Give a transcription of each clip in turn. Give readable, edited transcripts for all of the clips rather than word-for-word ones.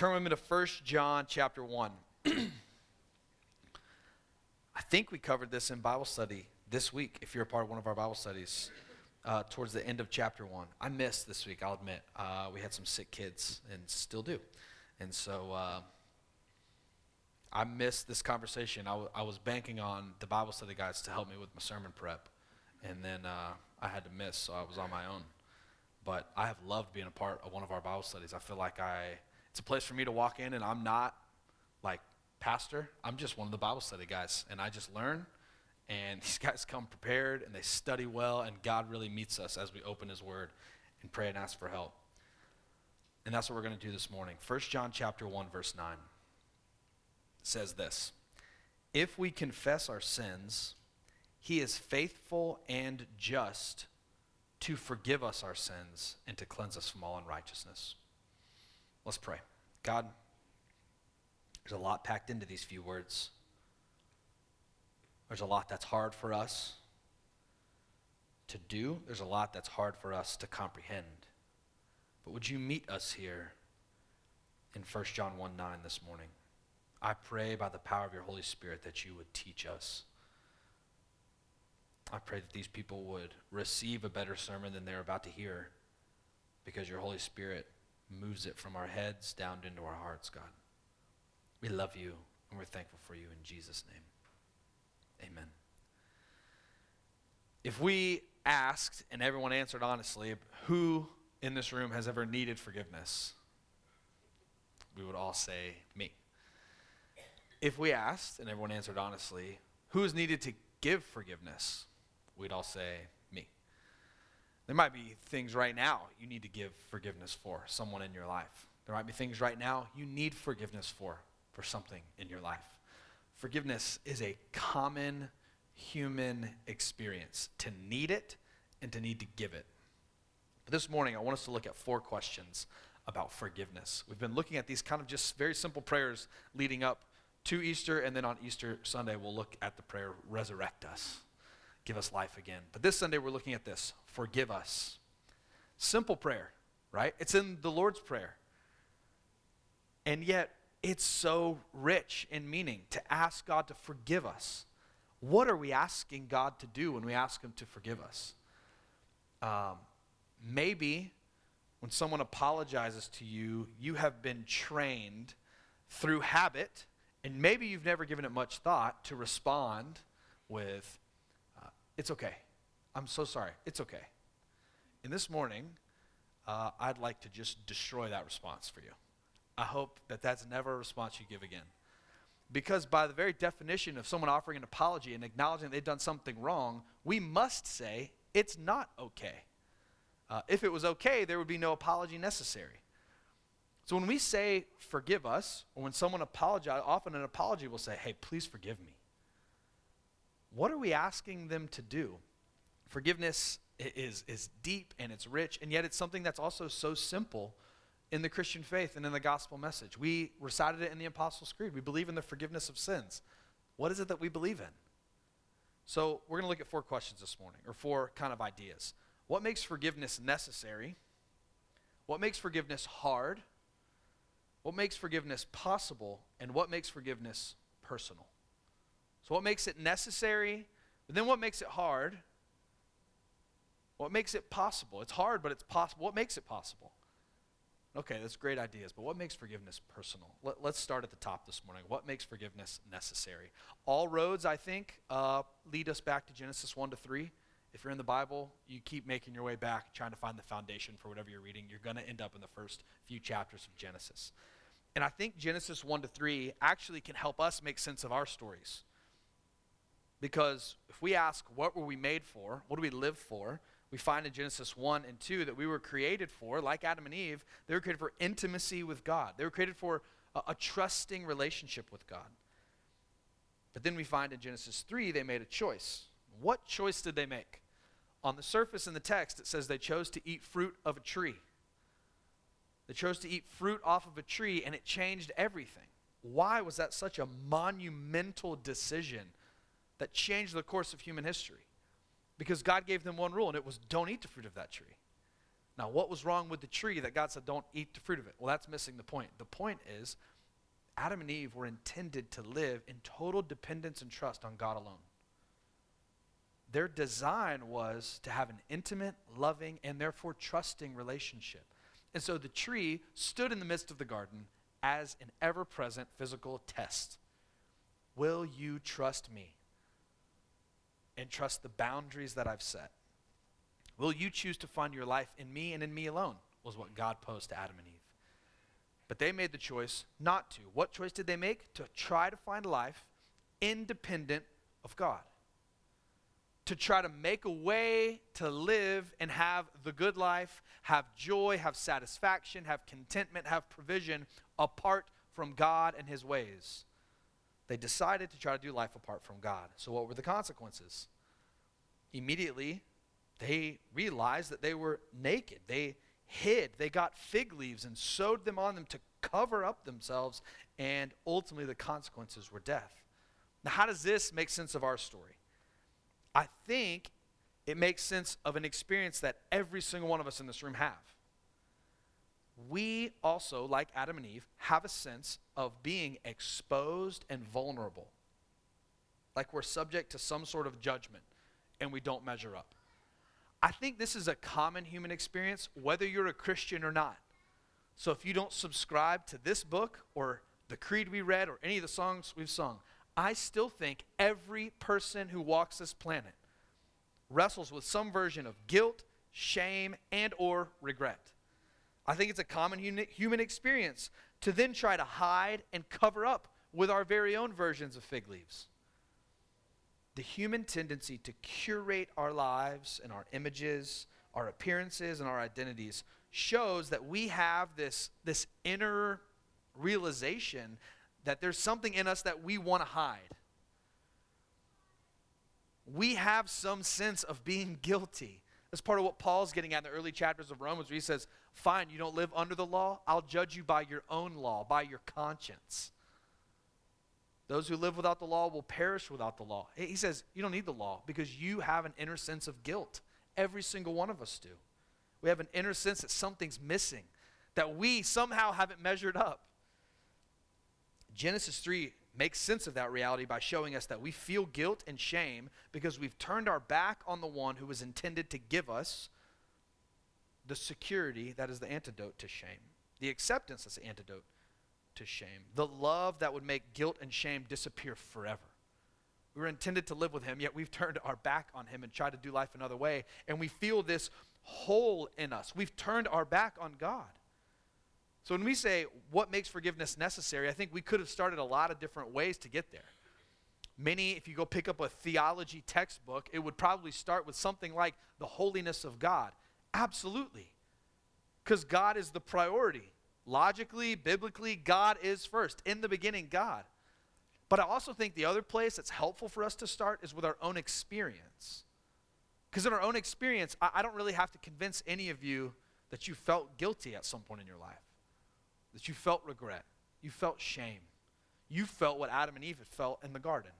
Turn with me to 1 John chapter 1. I think we covered this in Bible study this week, if you're a part of one of our Bible studies, towards the end of chapter 1. I missed this week, I'll admit. We had some sick kids, and still do. And so I missed this conversation. I was banking on the Bible study guys to help me with my sermon prep. And then I had to miss, so I was on my own. But I have loved being a part of one of our Bible studies. I feel like it's a place for me to walk in, and I'm not like pastor. I'm just one of the Bible study guys, and I just learn. And these guys come prepared, and they study well, and God really meets us as we open his word and pray and ask for help. And that's what we're going to do this morning. 1 John chapter 1, verse 9 says this: if we confess our sins, he is faithful and just to forgive us our sins and to cleanse us from all unrighteousness. Let's pray. God, there's a lot packed into these few words. There's a lot that's hard for us to do. There's a lot that's hard for us to comprehend. But would you meet us here in 1 John 1:9 this morning? I pray by the power of your Holy Spirit that you would teach us. I pray that these people would receive a better sermon than they're about to hear, because your Holy Spirit moves it from our heads down into our hearts, God. We love you, and we're thankful for you in Jesus' name. Amen. If we asked, and everyone answered honestly, who in this room has ever needed forgiveness, we would all say, me. If we asked, and everyone answered honestly, who is needed to give forgiveness, we'd all say, me. There might be things right now you need to give forgiveness for someone in your life. There might be things right now you need forgiveness for something in your life. Forgiveness is a common human experience, to need it and to need to give it. But this morning, I want us to look at 4 questions about forgiveness. We've been looking at these kind of just very simple prayers leading up to Easter, and then on Easter Sunday, we'll look at the prayer, resurrect us, give us life again. But this Sunday, we're looking at this, forgive us. Simple prayer, right? It's in the Lord's Prayer. And yet, it's so rich in meaning to ask God to forgive us. What are we asking God to do when we ask him to forgive us? Maybe when someone apologizes to you, you have been trained through habit, and maybe you've never given it much thought, to respond with, it's okay. I'm so sorry. It's okay. And this morning, I'd like to just destroy that response for you. I hope that that's never a response you give again. Because by the very definition of someone offering an apology and acknowledging they've done something wrong, we must say it's not okay. If it was okay, there would be no apology necessary. So when we say, forgive us, or when someone apologizes, often an apology will say, hey, please forgive me. What are we asking them to do? Forgiveness is deep and it's rich, and yet it's something that's also so simple in the Christian faith and in the gospel message. We recited it in the Apostles' Creed. We believe in the forgiveness of sins. What is it that we believe in? So we're going to look at 4 questions this morning, or 4 kind of ideas. What makes forgiveness necessary? What makes forgiveness hard? What makes forgiveness possible, and what makes forgiveness personal? So what makes it necessary, and then what makes it hard? What makes it possible? It's hard, but it's possible. What makes it possible? Okay, that's great ideas, but what makes forgiveness personal? Let's start at the top this morning. What makes forgiveness necessary? All roads, I think, lead us back to Genesis 1-3. If you're in the Bible, you keep making your way back, trying to find the foundation for whatever you're reading. You're going to end up in the first few chapters of Genesis. And I think Genesis 1-3 actually can help us make sense of our stories. Because if we ask, what were we made for? What do we live for? We find in Genesis 1 and 2 that we were created for, like Adam and Eve, they were created for intimacy with God. They were created for a trusting relationship with God. But then we find in Genesis 3, they made a choice. What choice did they make? On the surface in the text, it says they chose to eat fruit of a tree. They chose to eat fruit off of a tree, and it changed everything. Why was that such a monumental decision that changed the course of human history? Because God gave them one rule, and it was, don't eat the fruit of that tree. Now, what was wrong with the tree that God said, don't eat the fruit of it? Well, that's missing the point. The point is, Adam and Eve were intended to live in total dependence and trust on God alone. Their design was to have an intimate, loving, and therefore trusting relationship. And so the tree stood in the midst of the garden as an ever-present physical test. Will you trust me and trust the boundaries that I've set? Will you choose to find your life in me and in me alone, was what God posed to Adam and Eve. But they made the choice not to. What choice did they make? To try to find life independent of God. To try to make a way to live and have the good life, have joy, have satisfaction, have contentment, have provision apart from God and his ways. They decided to try to do life apart from God. So what were the consequences? Immediately, they realized that they were naked. They hid. They got fig leaves and sewed them on them to cover up themselves, and ultimately the consequences were death. Now, how does this make sense of our story? I think it makes sense of an experience that every single one of us in this room have. We also, like Adam and Eve, have a sense of being exposed and vulnerable. Like we're subject to some sort of judgment and we don't measure up. I think this is a common human experience, whether you're a Christian or not. So if you don't subscribe to this book or the creed we read or any of the songs we've sung, I still think every person who walks this planet wrestles with some version of guilt, shame, and or regret. I think it's a common human experience to then try to hide and cover up with our very own versions of fig leaves. The human tendency to curate our lives and our images, our appearances, and our identities shows that we have this inner realization that there's something in us that we want to hide. We have some sense of being guilty. That's part of what Paul's getting at in the early chapters of Romans, where he says, fine, you don't live under the law. I'll judge you by your own law, by your conscience. Those who live without the law will perish without the law. He says, you don't need the law because you have an inner sense of guilt. Every single one of us do. We have an inner sense that something's missing, that we somehow haven't measured up. Genesis 3 makes sense of that reality by showing us that we feel guilt and shame because we've turned our back on the one who was intended to give us the security that is the antidote to shame, the acceptance that's the antidote to shame, the love that would make guilt and shame disappear forever. We were intended to live with him, yet we've turned our back on him and tried to do life another way, and we feel this hole in us. We've turned our back on God. So when we say, what makes forgiveness necessary, I think we could have started a lot of different ways to get there. Many, if you go pick up a theology textbook, it would probably start with something like the holiness of God. Absolutely. Because God is the priority. Logically, biblically, God is first. In the beginning, God. But I also think the other place that's helpful for us to start is with our own experience. Because in our own experience, I don't really have to convince any of you that you felt guilty at some point in your life. That you felt regret, you felt shame, you felt what Adam and Eve had felt in the garden.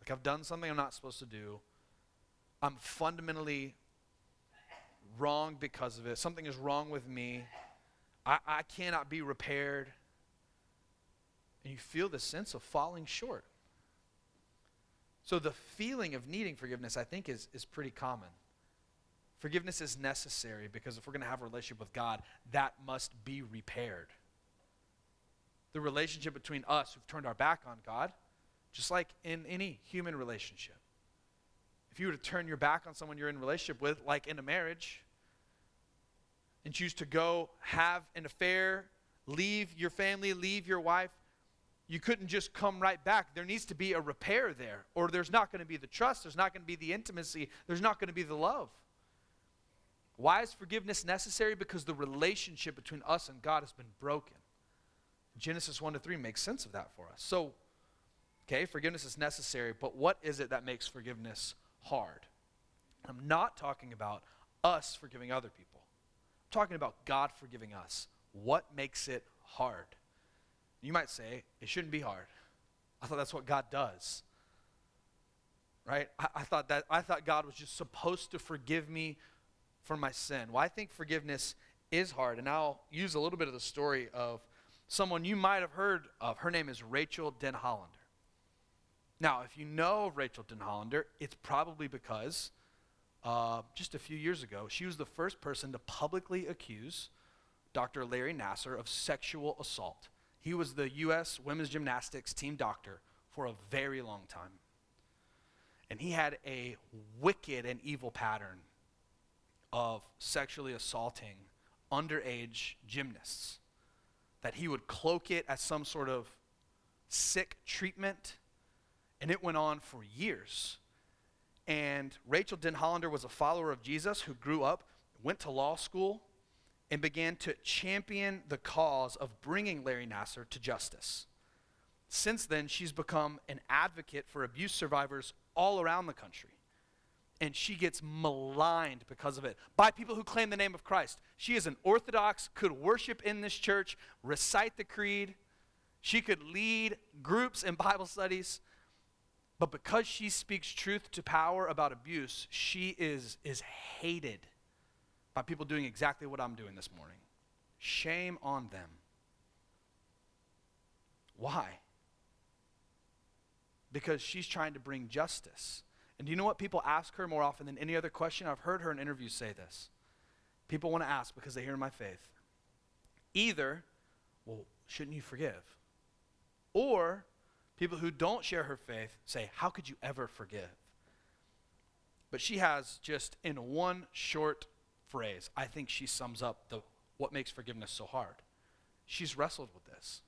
Like, I've done something I'm not supposed to do. I'm fundamentally wrong because of it. Something is wrong with me. I cannot be repaired. And you feel the sense of falling short. So the feeling of needing forgiveness, I think, is pretty common. Forgiveness is necessary because if we're going to have a relationship with God, that must be repaired. The relationship between us who've turned our back on God, just like in any human relationship. If you were to turn your back on someone you're in a relationship with, like in a marriage, and choose to go have an affair, leave your family, leave your wife, you couldn't just come right back. There needs to be a repair there, or there's not going to be the trust, there's not going to be the intimacy, there's not going to be the love. Why is forgiveness necessary? Because the relationship between us and God has been broken. Genesis 1-3 makes sense of that for us. So, okay, forgiveness is necessary, but what is it that makes forgiveness hard? I'm not talking about us forgiving other people. I'm talking about God forgiving us. What makes it hard? You might say, it shouldn't be hard. I thought that's what God does. Right? I thought God was just supposed to forgive me for my sin? Well, I think forgiveness is hard, and I'll use a little bit of the story of someone you might have heard of. Her name is Rachel Denhollander. Now, if you know of Rachel Denhollander, it's probably because just a few years ago, she was the first person to publicly accuse Dr. Larry Nassar of sexual assault. He was the U.S. women's gymnastics team doctor for a very long time. And he had a wicked and evil pattern of sexually assaulting underage gymnasts, that he would cloak it as some sort of sick treatment, and it went on for years. And Rachel Denhollander was a follower of Jesus who grew up, went to law school, and began to champion the cause of bringing Larry Nassar to justice. Since then, she's become an advocate for abuse survivors all around the country. And she gets maligned because of it by people who claim the name of Christ. She is an Orthodox, could worship in this church, recite the creed. She could lead groups and Bible studies. But because she speaks truth to power about abuse, she is hated by people doing exactly what I'm doing this morning. Shame on them. Why? Because she's trying to bring justice. And do you know what people ask her more often than any other question? I've heard her in interviews say this. People want to ask because they hear my faith. Either, well, shouldn't you forgive? Or people who don't share her faith say, how could you ever forgive? But she has just in one short phrase, I think she sums up what makes forgiveness so hard. She's wrestled with this.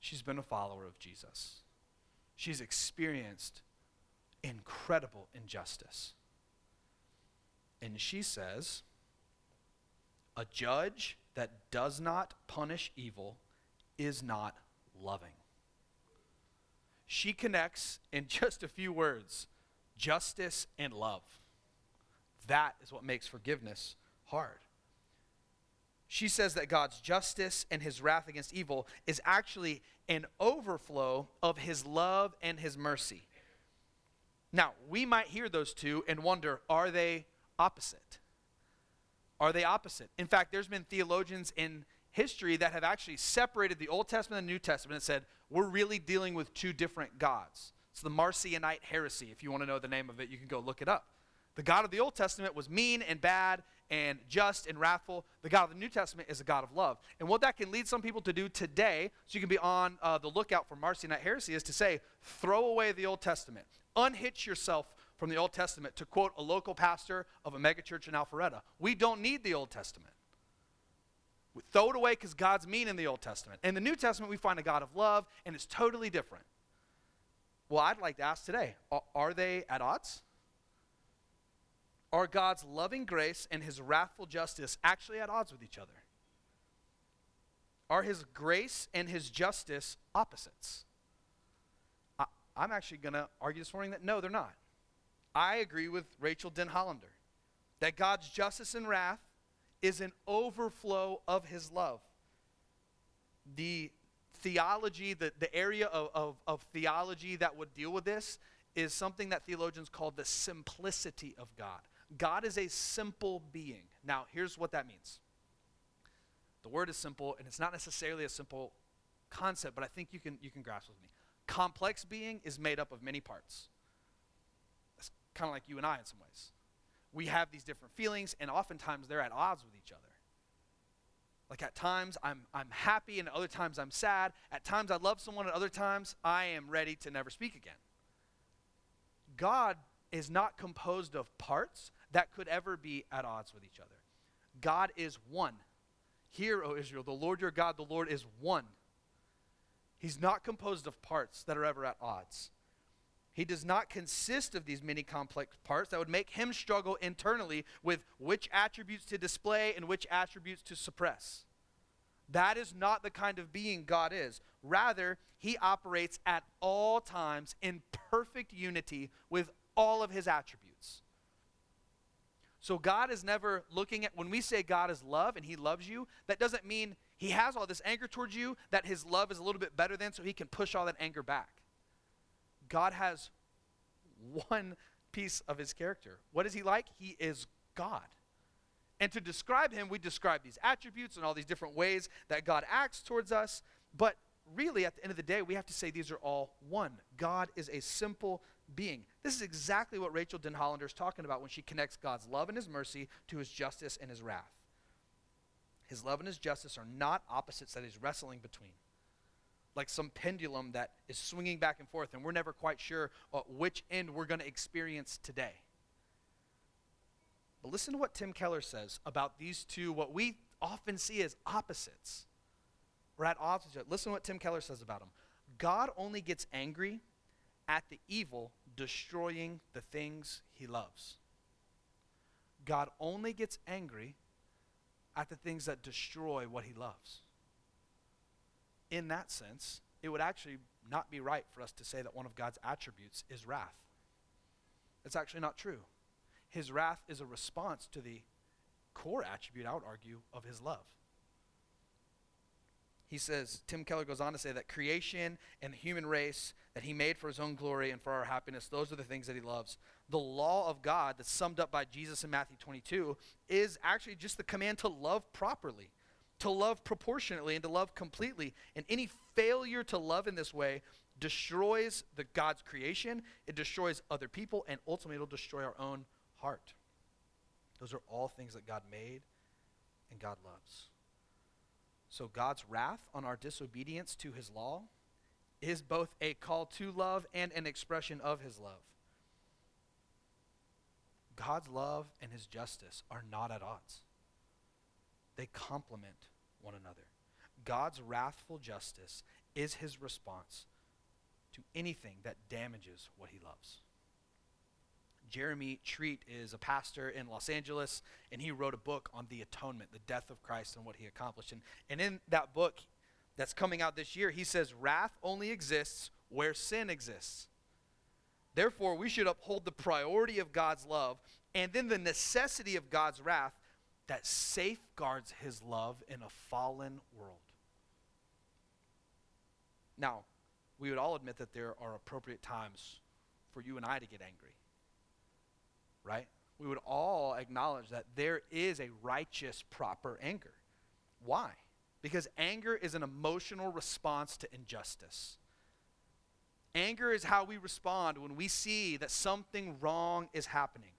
She's been a follower of Jesus. She's experienced incredible injustice. And she says, a judge that does not punish evil is not loving. She connects in just a few words, justice and love. That is what makes forgiveness hard. She says that God's justice and his wrath against evil is actually an overflow of his love and his mercy. Now, we might hear those two and wonder, are they opposite? Are they opposite? In fact, there's been theologians in history that have actually separated the Old Testament and the New Testament and said, we're really dealing with two different gods. It's the Marcionite heresy. If you want to know the name of it, you can go look it up. The God of the Old Testament was mean and bad and just and wrathful. The God of the New Testament is a God of love. And what that can lead some people to do today, so you can be on the lookout for Marcionite heresy, is to say, throw away the Old Testament. Unhitch yourself from the Old Testament, to quote a local pastor of a megachurch in Alpharetta. We don't need the Old Testament. We throw it away because God's mean in the Old Testament. In the New Testament, we find a God of love, and it's totally different. Well, I'd like to ask today, are they at odds? Are God's loving grace and his wrathful justice actually at odds with each other? Are his grace and his justice opposites? I'm actually going to argue this morning that no, they're not. I agree with Rachel Denhollander that God's justice and wrath is an overflow of his love. The theology, the area of theology that would deal with this is something that theologians call the simplicity of God. God is a simple being. Now, here's what that means. The word is simple, and it's not necessarily a simple concept, but I think you can grasp with me. Complex being is made up of many parts. It's kind of like you and I in some ways. We have these different feelings, and oftentimes they're at odds with each other. Like at times I'm happy, and at other times I'm sad. At times I love someone, and other times I am ready to never speak again. God is not composed of parts that could ever be at odds with each other. God is one. Hear, O Israel, the Lord your God, the Lord is one. He's not composed of parts that are ever at odds. He does not consist of these many complex parts that would make him struggle internally with which attributes to display and which attributes to suppress. That is not the kind of being God is. Rather, he operates at all times in perfect unity with all of his attributes. So God is never looking at, when we say God is love and he loves you, that doesn't mean he has all this anger towards you that his love is a little bit better than so he can push all that anger back. God has one piece of his character. What is he like? He is God. And to describe him, we describe these attributes and all these different ways that God acts towards us. But really, at the end of the day, we have to say these are all one. God is a simple being. This is exactly what Rachel Denhollander is talking about when she connects God's love and his mercy to his justice and his wrath. His love and his justice are not opposites that he's wrestling between, like some pendulum that is swinging back and forth, and we're never quite sure which end we're going to experience today. But listen to what Tim Keller says about these two, what we often see as opposites. We're at odds. Listen to what Tim Keller says about them. God only gets angry at the evil destroying the things he loves. God only gets angry at the things that destroy what he loves. In that sense, it would actually not be right for us to say that one of God's attributes is wrath. It's actually not true. His wrath is a response to the core attribute, I would argue, of his love. He says, Tim Keller goes on to say that creation and the human race that he made for his own glory and for our happiness, those are the things that he loves. The law of God that's summed up by Jesus in Matthew 22 is actually just the command to love properly, to love proportionately, and to love completely. And any failure to love in this way destroys God's creation, it destroys other people, and ultimately it'll destroy our own heart. Those are all things that God made and God loves. So God's wrath on our disobedience to his law is both a call to love and an expression of his love. God's love and his justice are not at odds. They complement one another. God's wrathful justice is his response to anything that damages what he loves. Jeremy Treat is a pastor in Los Angeles, and he wrote a book on the atonement, the death of Christ and what he accomplished. And in that book that's coming out this year, he says, wrath only exists where sin exists. Therefore, we should uphold the priority of God's love and then the necessity of God's wrath that safeguards his love in a fallen world. Now, we would all admit that there are appropriate times for you and I to get angry, right? We would all acknowledge that there is a righteous, proper anger. Why? Because anger is an emotional response to injustice. Anger is how we respond when we see that something wrong is happening.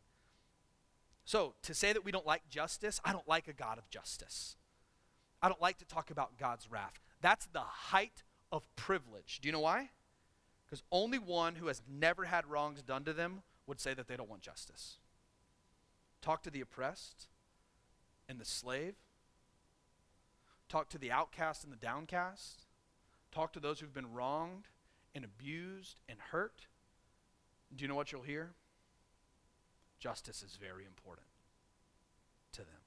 So to say that we don't like justice, I don't like a God of justice. I don't like to talk about God's wrath. That's the height of privilege. Do you know why? Because only one who has never had wrongs done to them would say that they don't want justice. Talk to the oppressed and the slave. Talk to the outcast and the downcast. Talk to those who've been wronged and abused and hurt. Do you know what you'll hear? Justice is very important to them.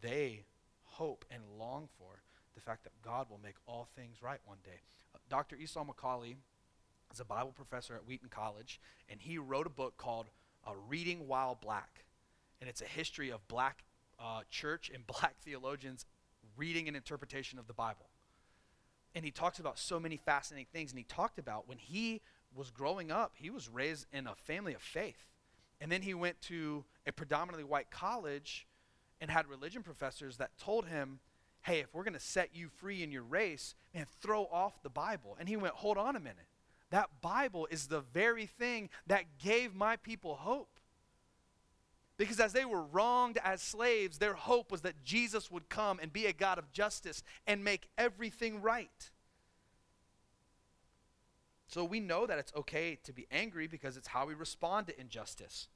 They hope and long for the fact that God will make all things right one day. Dr. Esau McCauley is a Bible professor at Wheaton College, and he wrote a book called Reading While Black. And it's a history of black church and black theologians reading an interpretation of the Bible. And he talks about so many fascinating things. And he talked about when he was growing up, he was raised in a family of faith. And then he went to a predominantly white college and had religion professors that told him, hey, if we're going to set you free in your race, man, throw off the Bible. And he went, hold on a minute. That Bible is the very thing that gave my people hope. Because as they were wronged as slaves, their hope was that Jesus would come and be a God of justice and make everything right. So we know that it's okay to be angry because it's how we respond to injustice.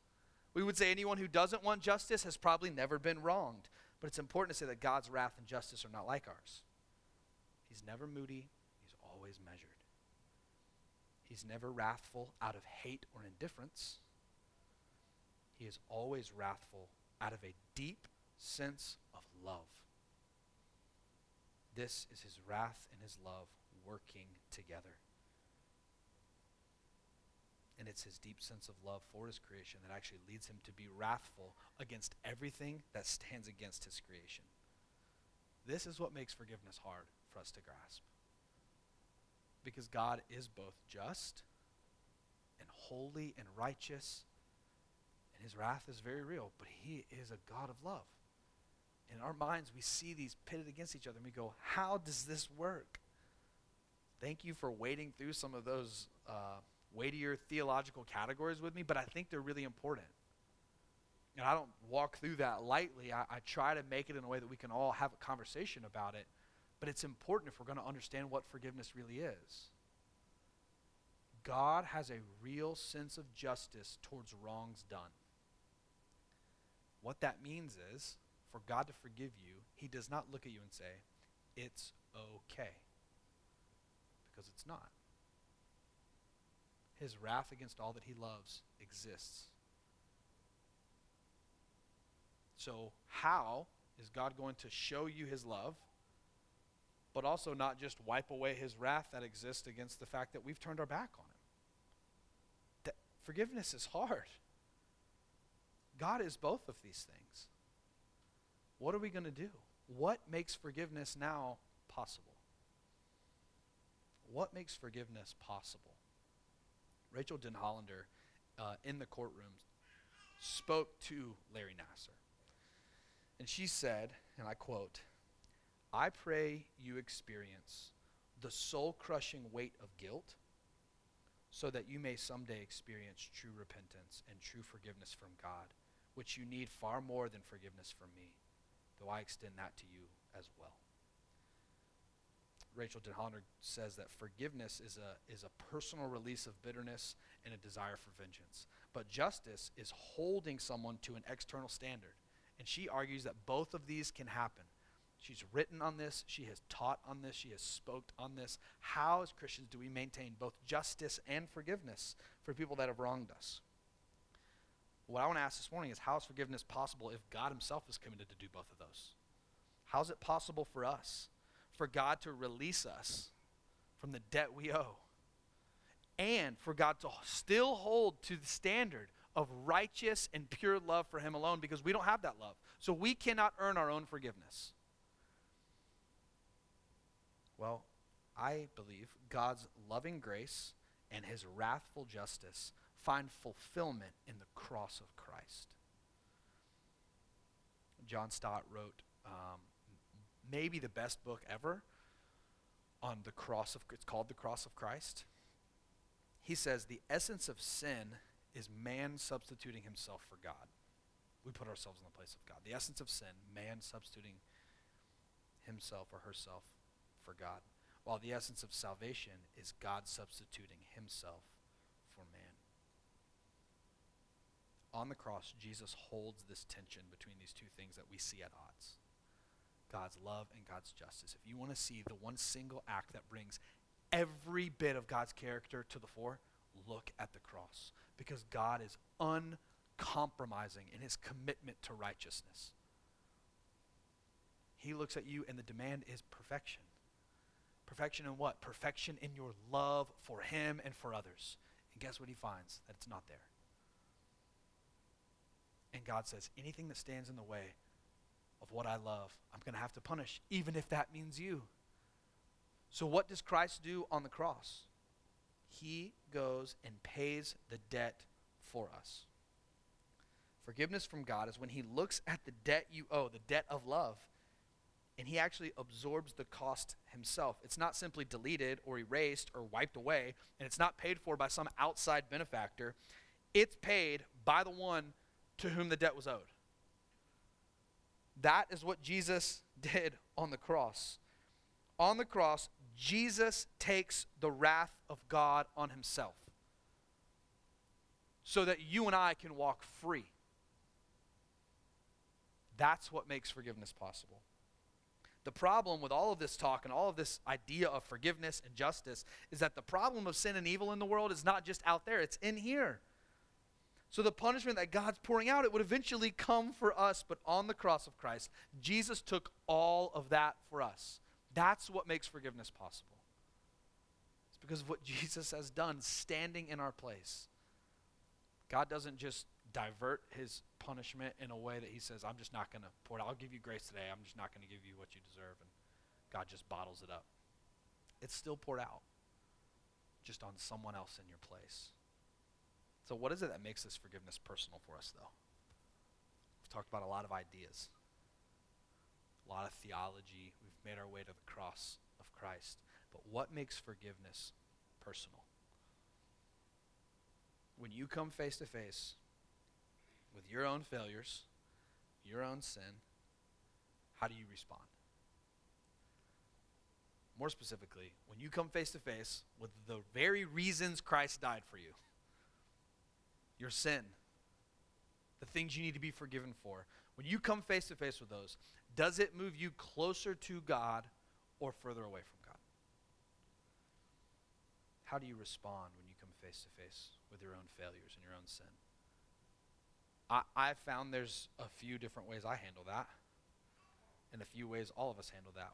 We would say anyone who doesn't want justice has probably never been wronged. But it's important to say that God's wrath and justice are not like ours. He's never moody. He's always measured. He's never wrathful out of hate or indifference. He is always wrathful out of a deep sense of love. This is his wrath and his love working together. And it's his deep sense of love for his creation that actually leads him to be wrathful against everything that stands against his creation. This is what makes forgiveness hard for us to grasp. Because God is both just and holy and righteous and his wrath is very real, but he is a God of love. In our minds, we see these pitted against each other, and we go, how does this work? Thank you for wading through some of those weightier theological categories with me, but I think they're really important. And I don't walk through that lightly. I try to make it in a way that we can all have a conversation about it, but it's important if we're going to understand what forgiveness really is. God has a real sense of justice towards wrongs done. What that means is, for God to forgive you, he does not look at you and say, it's okay. Because it's not. His wrath against all that he loves exists. So how is God going to show you his love, but also not just wipe away his wrath that exists against the fact that we've turned our back on him? That forgiveness is hard. God is both of these things. What are we going to do? What makes forgiveness now possible? What makes forgiveness possible? Rachel Denhollander, in the courtroom, spoke to Larry Nassar. And she said, and I quote, "I pray you experience the soul-crushing weight of guilt so that you may someday experience true repentance and true forgiveness from God, which you need far more than forgiveness from me, though I extend that to you as well." Rachel Denhollander says that forgiveness is a personal release of bitterness and a desire for vengeance. But justice is holding someone to an external standard. And she argues that both of these can happen. She's written on this. She has taught on this. She has spoken on this. How, as Christians, do we maintain both justice and forgiveness for people that have wronged us? What I want to ask this morning is, how is forgiveness possible if God himself is committed to do both of those? How is it possible for us, for God to release us from the debt we owe, and for God to still hold to the standard of righteous and pure love for him alone, because we don't have that love. So we cannot earn our own forgiveness. Well, I believe God's loving grace and his wrathful justice find fulfillment in the cross of Christ. John Stott wrote, maybe the best book ever on the cross of, it's called The Cross of Christ. He says, the essence of sin is man substituting himself for God. We put ourselves in the place of God. The essence of sin, man substituting himself or herself for God. While the essence of salvation is God substituting himself for man. On the cross, Jesus holds this tension between these two things that we see at odds. God's love and God's justice. If you want to see the one single act that brings every bit of God's character to the fore, look at the cross. Because God is uncompromising in his commitment to righteousness. He looks at you and the demand is perfection. Perfection in what? Perfection in your love for him and for others. And guess what he finds? That it's not there. And God says, anything that stands in the way of what I love, I'm going to have to punish, even if that means you. So what does Christ do on the cross? He goes and pays the debt for us. Forgiveness from God is when he looks at the debt you owe, the debt of love, and he actually absorbs the cost himself. It's not simply deleted or erased or wiped away, and it's not paid for by some outside benefactor. It's paid by the one to whom the debt was owed. That is what Jesus did on the cross. On the cross, Jesus takes the wrath of God on himself so that you and I can walk free. That's what makes forgiveness possible. The problem with all of this talk and all of this idea of forgiveness and justice is that the problem of sin and evil in the world is not just out there, it's in here. So the punishment that God's pouring out, it would eventually come for us, but on the cross of Christ, Jesus took all of that for us. That's what makes forgiveness possible. It's because of what Jesus has done, standing in our place. God doesn't just divert his punishment in a way that he says, I'm just not going to pour it out. I'll give you grace today. I'm just not going to give you what you deserve. And God just bottles it up. It's still poured out, just on someone else in your place. So what is it that makes this forgiveness personal for us, though? We've talked about a lot of ideas, a lot of theology. We've made our way to the cross of Christ. But what makes forgiveness personal? When you come face to face with your own failures, your own sin, how do you respond? More specifically, when you come face to face with the very reasons Christ died for you, your sin, the things you need to be forgiven for, when you come face to face with those, does it move you closer to God or further away from God? How do you respond when you come face to face with your own failures and your own sin? I've found there's a few different ways I handle that, and a few ways all of us handle that.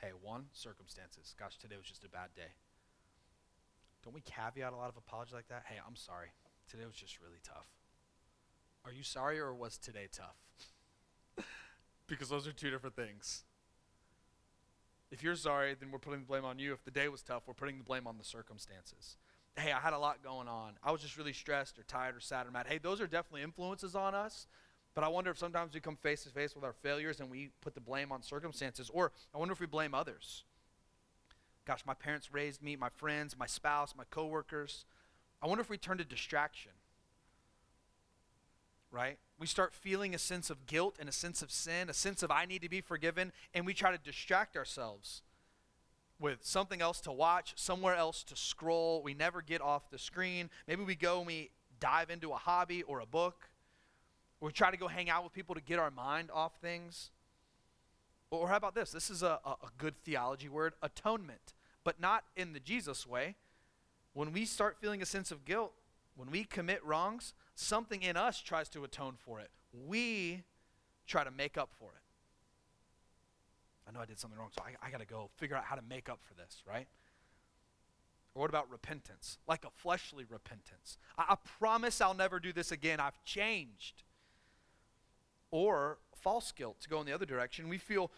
Hey, one, circumstances. Gosh, today was just a bad day. Don't we caveat a lot of apology like that? Hey, I'm sorry. Today was just really tough. Are you sorry, or was today tough? Because those are two different things. If you're sorry, then we're putting the blame on you. If the day was tough, we're putting the blame on the circumstances. Hey, I had a lot going on. I was just really stressed or tired or sad or mad. Hey, those are definitely influences on us, but I wonder if sometimes we come face to face with our failures and we put the blame on circumstances, or I wonder if we blame others. Gosh, my parents raised me, my friends, my spouse, my coworkers. I wonder if we turn to distraction, right? We start feeling a sense of guilt and a sense of sin, a sense of I need to be forgiven, and we try to distract ourselves with something else to watch, somewhere else to scroll. We never get off the screen. Maybe we go and we dive into a hobby or a book. Or we try to go hang out with people to get our mind off things. Or how about this? This is a good theology word, atonement, but not in the Jesus way. When we start feeling a sense of guilt, when we commit wrongs, something in us tries to atone for it. We try to make up for it. I know I did something wrong, so I got to go figure out how to make up for this, right? Or what about repentance? Like a fleshly repentance. I promise I'll never do this again. I've changed. Or false guilt, to go in the other direction. We feel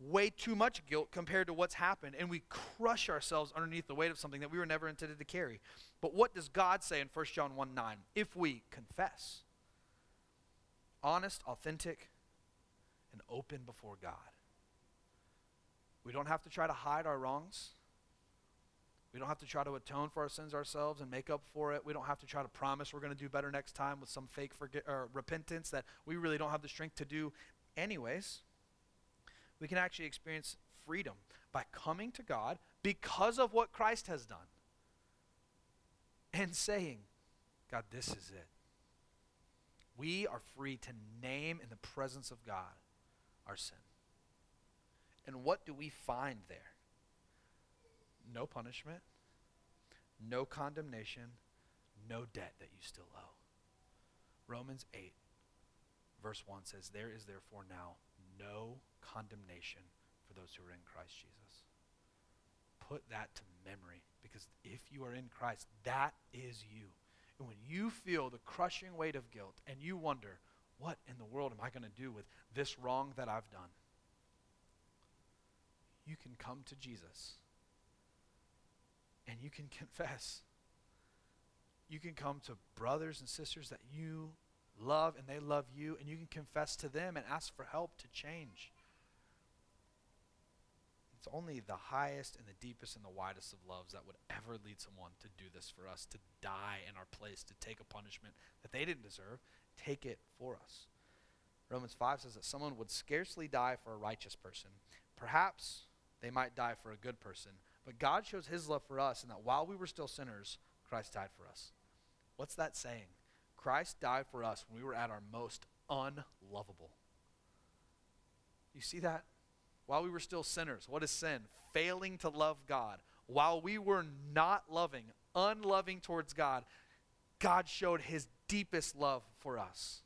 way too much guilt compared to what's happened, and we crush ourselves underneath the weight of something that we were never intended to carry. But what does God say in 1 John 1:9? If we confess, honest, authentic, and open before God. We don't have to try to hide our wrongs. We don't have to try to atone for our sins ourselves and make up for it. We don't have to try to promise we're going to do better next time with some fake repentance that we really don't have the strength to do anyways. We can actually experience freedom by coming to God because of what Christ has done and saying, God, this is it. We are free to name in the presence of God our sin. And what do we find there? No punishment, no condemnation, no debt that you still owe. Romans 8, verse 1 says, there is therefore now no condemnation for those who are in Christ Jesus. Put that to memory, because if you are in Christ, that is you. And when you feel the crushing weight of guilt and you wonder, what in the world am I going to do with this wrong that I've done? You can come to Jesus and you can confess. You can come to brothers and sisters that you love and they love you, and you can confess to them and ask for help to change. It's only the highest and the deepest and the widest of loves that would ever lead someone to do this for us, to die in our place, to take a punishment that they didn't deserve, take it for us. Romans 5 says that someone would scarcely die for a righteous person. Perhaps they might die for a good person, but God shows his love for us in that while we were still sinners, Christ died for us. What's that saying? Christ died for us when we were at our most unlovable. You see that? While we were still sinners, what is sin? Failing to love God. While we were not loving, unloving towards God, God showed his deepest love for us.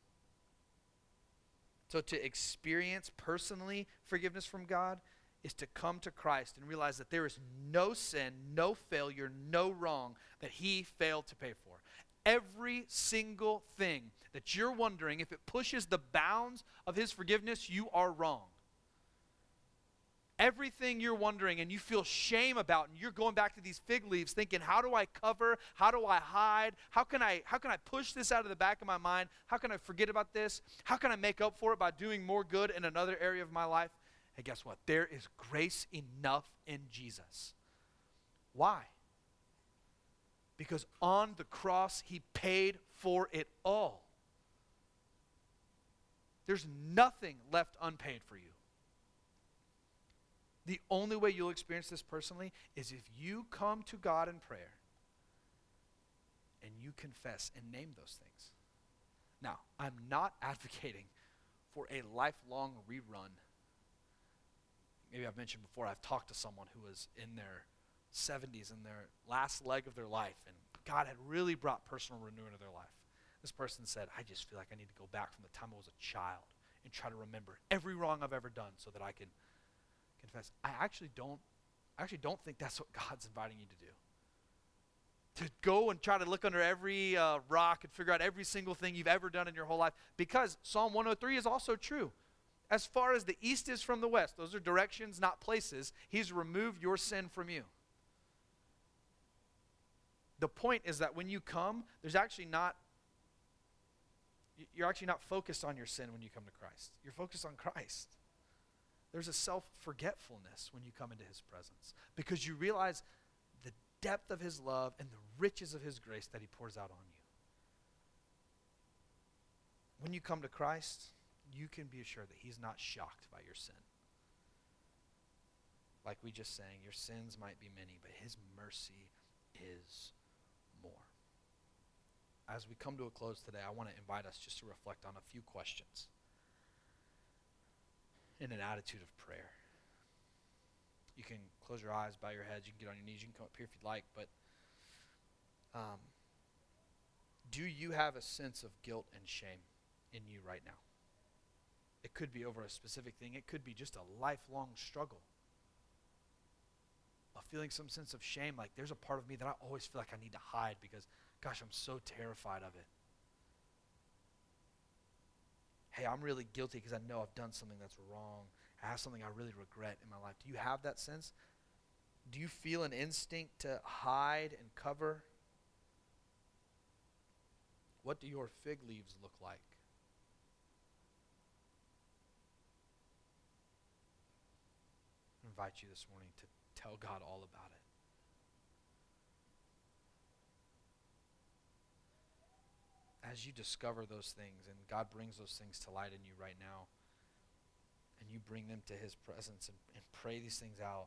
So to experience personally forgiveness from God is to come to Christ and realize that there is no sin, no failure, no wrong that he failed to pay for. Every single thing that you're wondering, if it pushes the bounds of his forgiveness, you are wrong. everything you're wondering and you feel shame about, and you're going back to these fig leaves thinking, how do I cover? How do I hide? How can I push this out of the back of my mind? How can I forget about this? How can I make up for it by doing more good in another area of my life? And guess what? There is grace enough in Jesus. Why? Because on the cross, he paid for it all. There's nothing left unpaid for you. The only way you'll experience this personally is if you come to God in prayer and you confess and name those things. Now, I'm not advocating for a lifelong rerun. Maybe I've mentioned before, I've talked to someone who was in their 70s, in their last leg of their life, and God had really brought personal renewing to their life. This person said, I just feel like I need to go back from the time I was a child and try to remember every wrong I've ever done so that I can confess. I actually don't think that's what God's inviting you to do. To go and try to look under every rock and figure out every single thing you've ever done in your whole life, because Psalm 103 is also true. As far as the east is from the west, those are directions, not places. He's removed your sin from you. The point is that when you come, you're actually not focused on your sin when you come to Christ. You're focused on Christ. There's a self-forgetfulness when you come into his presence because you realize the depth of his love and the riches of his grace that he pours out on you. When you come to Christ, you can be assured that he's not shocked by your sin. Like we just sang, your sins might be many, but his mercy is more. As we come to a close today, I want to invite us just to reflect on a few questions in an attitude of prayer. You can close your eyes, bow your heads, you can get on your knees, you can come up here if you'd like, but do you have a sense of guilt and shame in you right now? It could be over a specific thing. It could be just a lifelong struggle of feeling some sense of shame, like there's a part of me that I always feel like I need to hide because, gosh, I'm so terrified of it. Hey, I'm really guilty because I know I've done something that's wrong. I have something I really regret in my life. Do you have that sense? Do you feel an instinct to hide and cover? What do your fig leaves look like? I invite you this morning to tell God all about it. As you discover those things, and God brings those things to light in you right now, and you bring them to his presence and pray these things out,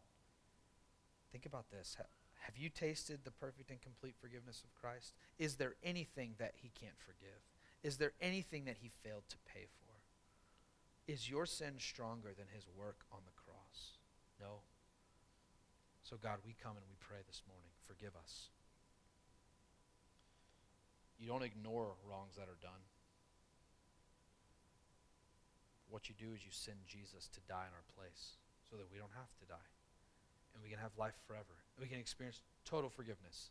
think about this. Have you tasted the perfect and complete forgiveness of Christ? Is there anything that he can't forgive? Is there anything that he failed to pay for? Is your sin stronger than his work on the cross? No. So God, we come and we pray this morning. Forgive us. You don't ignore wrongs that are done. What you do is you send Jesus to die in our place so that we don't have to die. And we can have life forever. And we can experience total forgiveness.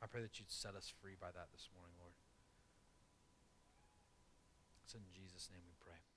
I pray that you'd set us free by that this morning, Lord. It's in Jesus' name we pray.